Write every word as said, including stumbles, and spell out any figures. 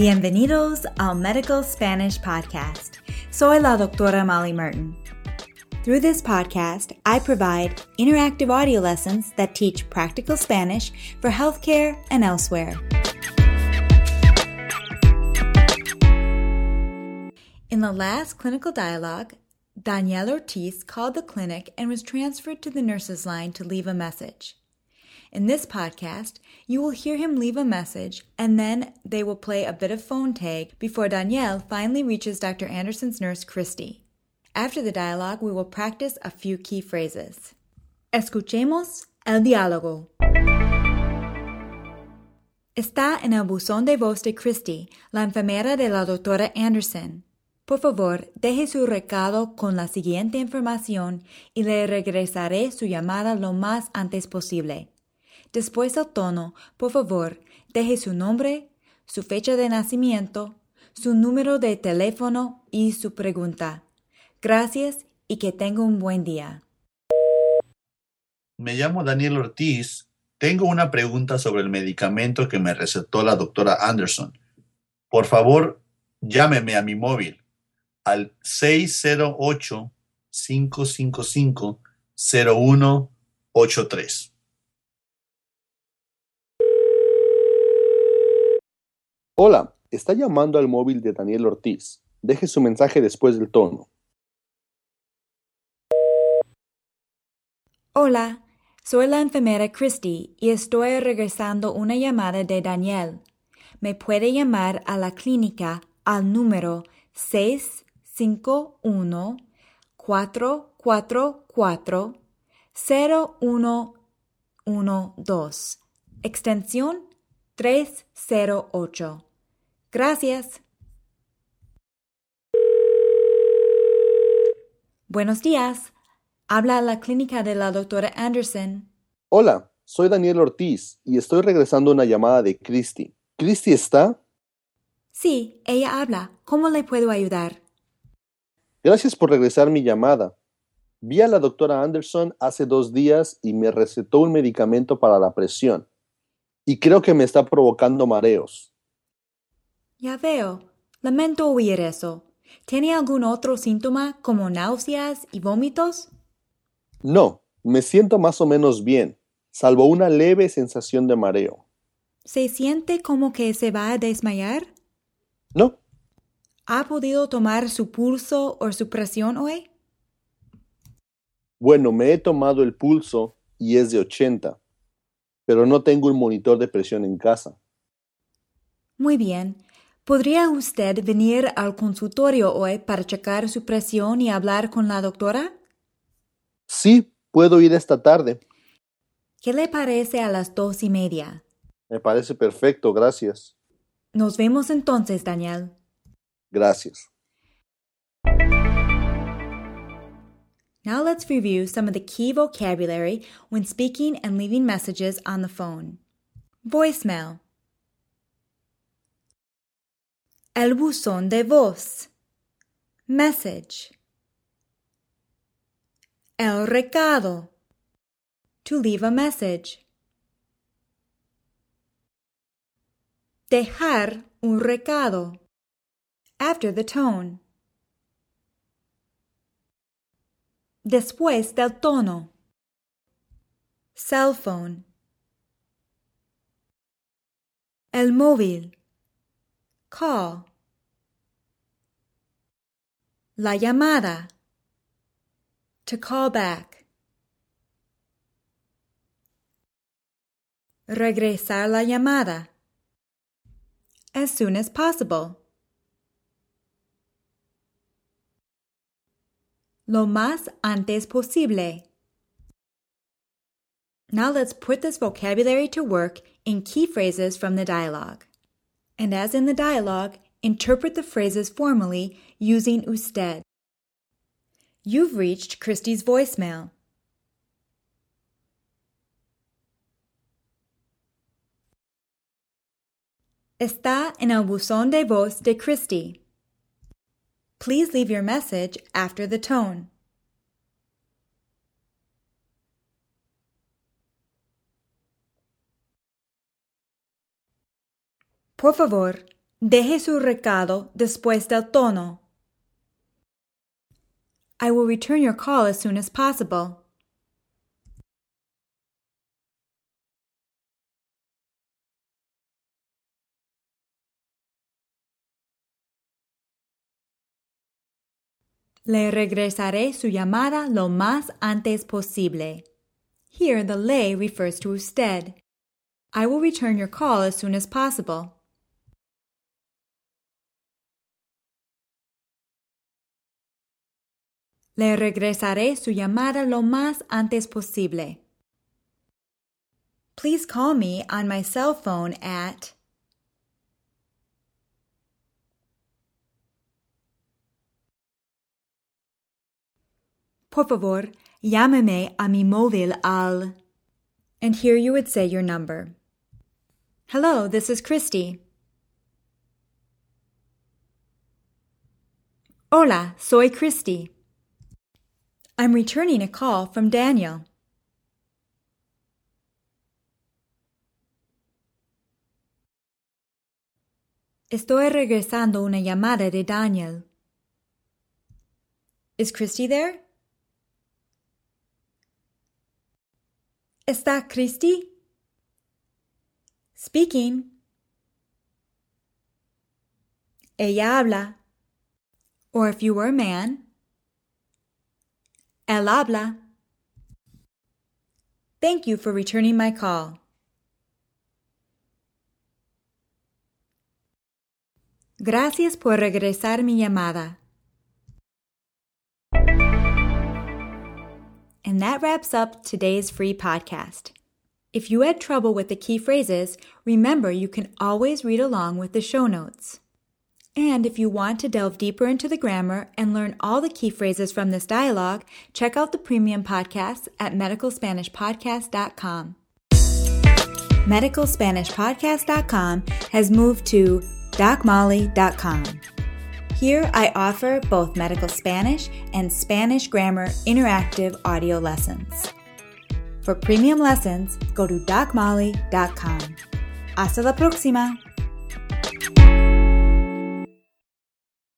Bienvenidos al Medical Spanish Podcast. Soy la doctora Molly Merton. Through this podcast, I provide interactive audio lessons that teach practical Spanish for healthcare and elsewhere. In the last clinical dialogue, Daniel Ortiz called the clinic and was transferred to the nurse's line to leave a message. In this podcast, you will hear him leave a message, and then they will play a bit of phone tag before Daniel finally reaches Doctor Anderson's nurse, Christy. After the dialogue, we will practice a few key phrases. Escuchemos el diálogo. Está en el buzón de voz de Christy, la enfermera de la doctora Anderson. Por favor, deje su recado con la siguiente información y le regresaré su llamada lo más antes posible. Después del tono, por favor, deje su nombre, su fecha de nacimiento, su número de teléfono y su pregunta. Gracias y que tenga un buen día. Me llamo Daniel Ortiz. Tengo una pregunta sobre el medicamento que me recetó la doctora Anderson. Por favor, llámeme a mi móvil al seis cero ocho, cinco cinco cinco, cero uno ocho tres. Hola, está llamando al móvil de Daniel Ortiz. Deje su mensaje después del tono. Hola, soy la enfermera Christy y estoy regresando una llamada de Daniel. Me puede llamar a la clínica al número seis cinco uno, cuatro cuatro cuatro, cero uno uno dos, extensión tres cero ocho. Gracias. Buenos días. Habla la clínica de la doctora Anderson. Hola, soy Daniel Ortiz y estoy regresando una llamada de Christy. ¿Christy está? Sí, ella habla. ¿Cómo le puedo ayudar? Gracias por regresar mi llamada. Vi a la doctora Anderson hace dos días y me recetó un medicamento para la presión. Y creo que me está provocando mareos. Ya veo. Lamento oír eso. ¿Tiene algún otro síntoma como náuseas y vómitos? No, me siento más o menos bien, salvo una leve sensación de mareo. ¿Se siente como que se va a desmayar? No. ¿Ha podido tomar su pulso o su presión hoy? Bueno, me he tomado el pulso y es de ochenta, pero no tengo un monitor de presión en casa. Muy bien. ¿Podría usted venir al consultorio hoy para checar su presión y hablar con la doctora? Sí, puedo ir esta tarde. ¿Qué le parece a las dos y media? Me parece perfecto, gracias. Nos vemos entonces, Daniel. Gracias. Now let's review some of the key vocabulary when speaking and leaving messages on the phone. Voicemail. El buzón de voz. Message. El recado. To leave a message. Dejar un recado. After the tone. Después del tono. Cell phone. El móvil. Call. La llamada. To call back. Regresar la llamada. As soon as possible. Lo más antes posible. Now let's put this vocabulary to work in key phrases from the dialogue. And as in the dialogue, interpret the phrases formally using usted. You've reached Christy's voicemail. Está en el buzón de voz de Christy. Please leave your message after the tone. Por favor, Deje su recado después del tono. I will return your call as soon as possible. Le regresaré su llamada lo más antes posible. Here, the le refers to usted. I will return your call as soon as possible. Le regresaré su llamada lo más antes posible. Please call me on my cell phone at Por favor, llámeme a mi móvil al... And here you would say your number. Hello, this is Christy. Hola, soy Christy. I'm returning a call from Daniel. Estoy regresando una llamada de Daniel. Is Christy there? ¿Está Christy? Speaking. Ella habla. Or if you were a man, él habla. Thank you for returning my call. Gracias por regresar mi llamada. And that wraps up today's free podcast. If you had trouble with the key phrases, remember you can always read along with the show notes. And if you want to delve deeper into the grammar and learn all the key phrases from this dialogue, check out the premium podcasts at medical spanish podcast dot com. medical spanish podcast dot com has moved to doc molly dot com. Here, I offer both Medical Spanish and Spanish Grammar interactive audio lessons. For premium lessons, go to doc molly dot com. Hasta la próxima!